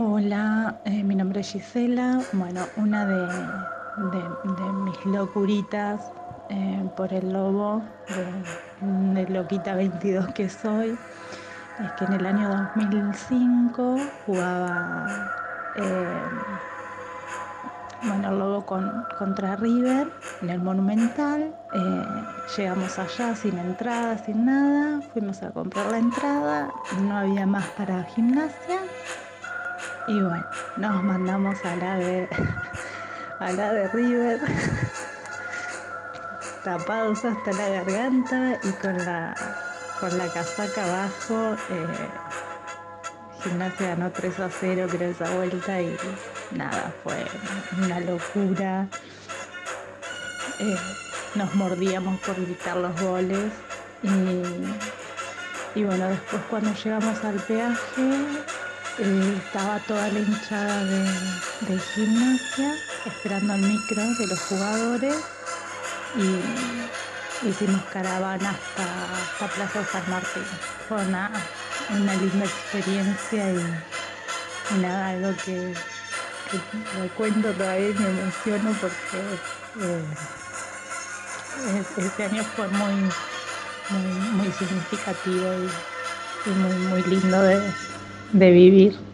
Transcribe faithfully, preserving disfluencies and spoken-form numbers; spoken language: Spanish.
Hola, eh, mi nombre es Gisela. Bueno, una de, de, de mis locuritas eh, por el lobo, de, de loquita veintidós que soy, es que en el año dos mil cinco jugaba eh, bueno, el lobo con, contra River en el Monumental. Eh, llegamos allá sin entrada, sin nada, fuimos a comprar la entrada, no había más para gimnasia. Y bueno, nos mandamos a la de, a la de River, tapados hasta la garganta y con la, con la casaca abajo. Eh, Gimnasia ganó tres a cero, creo, esa vuelta, y nada, fue una locura. Eh, nos mordíamos por gritar los goles y, y bueno, después cuando llegamos al peaje, Eh, estaba toda la hinchada de, de Gimnasia esperando al micro de los jugadores y hicimos caravana hasta, hasta Plaza San Martín. Fue una, una linda experiencia y, y nada, algo que, que me cuento todavía y me emociono porque eh, este año fue muy, muy, muy significativo y, y muy, muy lindo de... de vivir.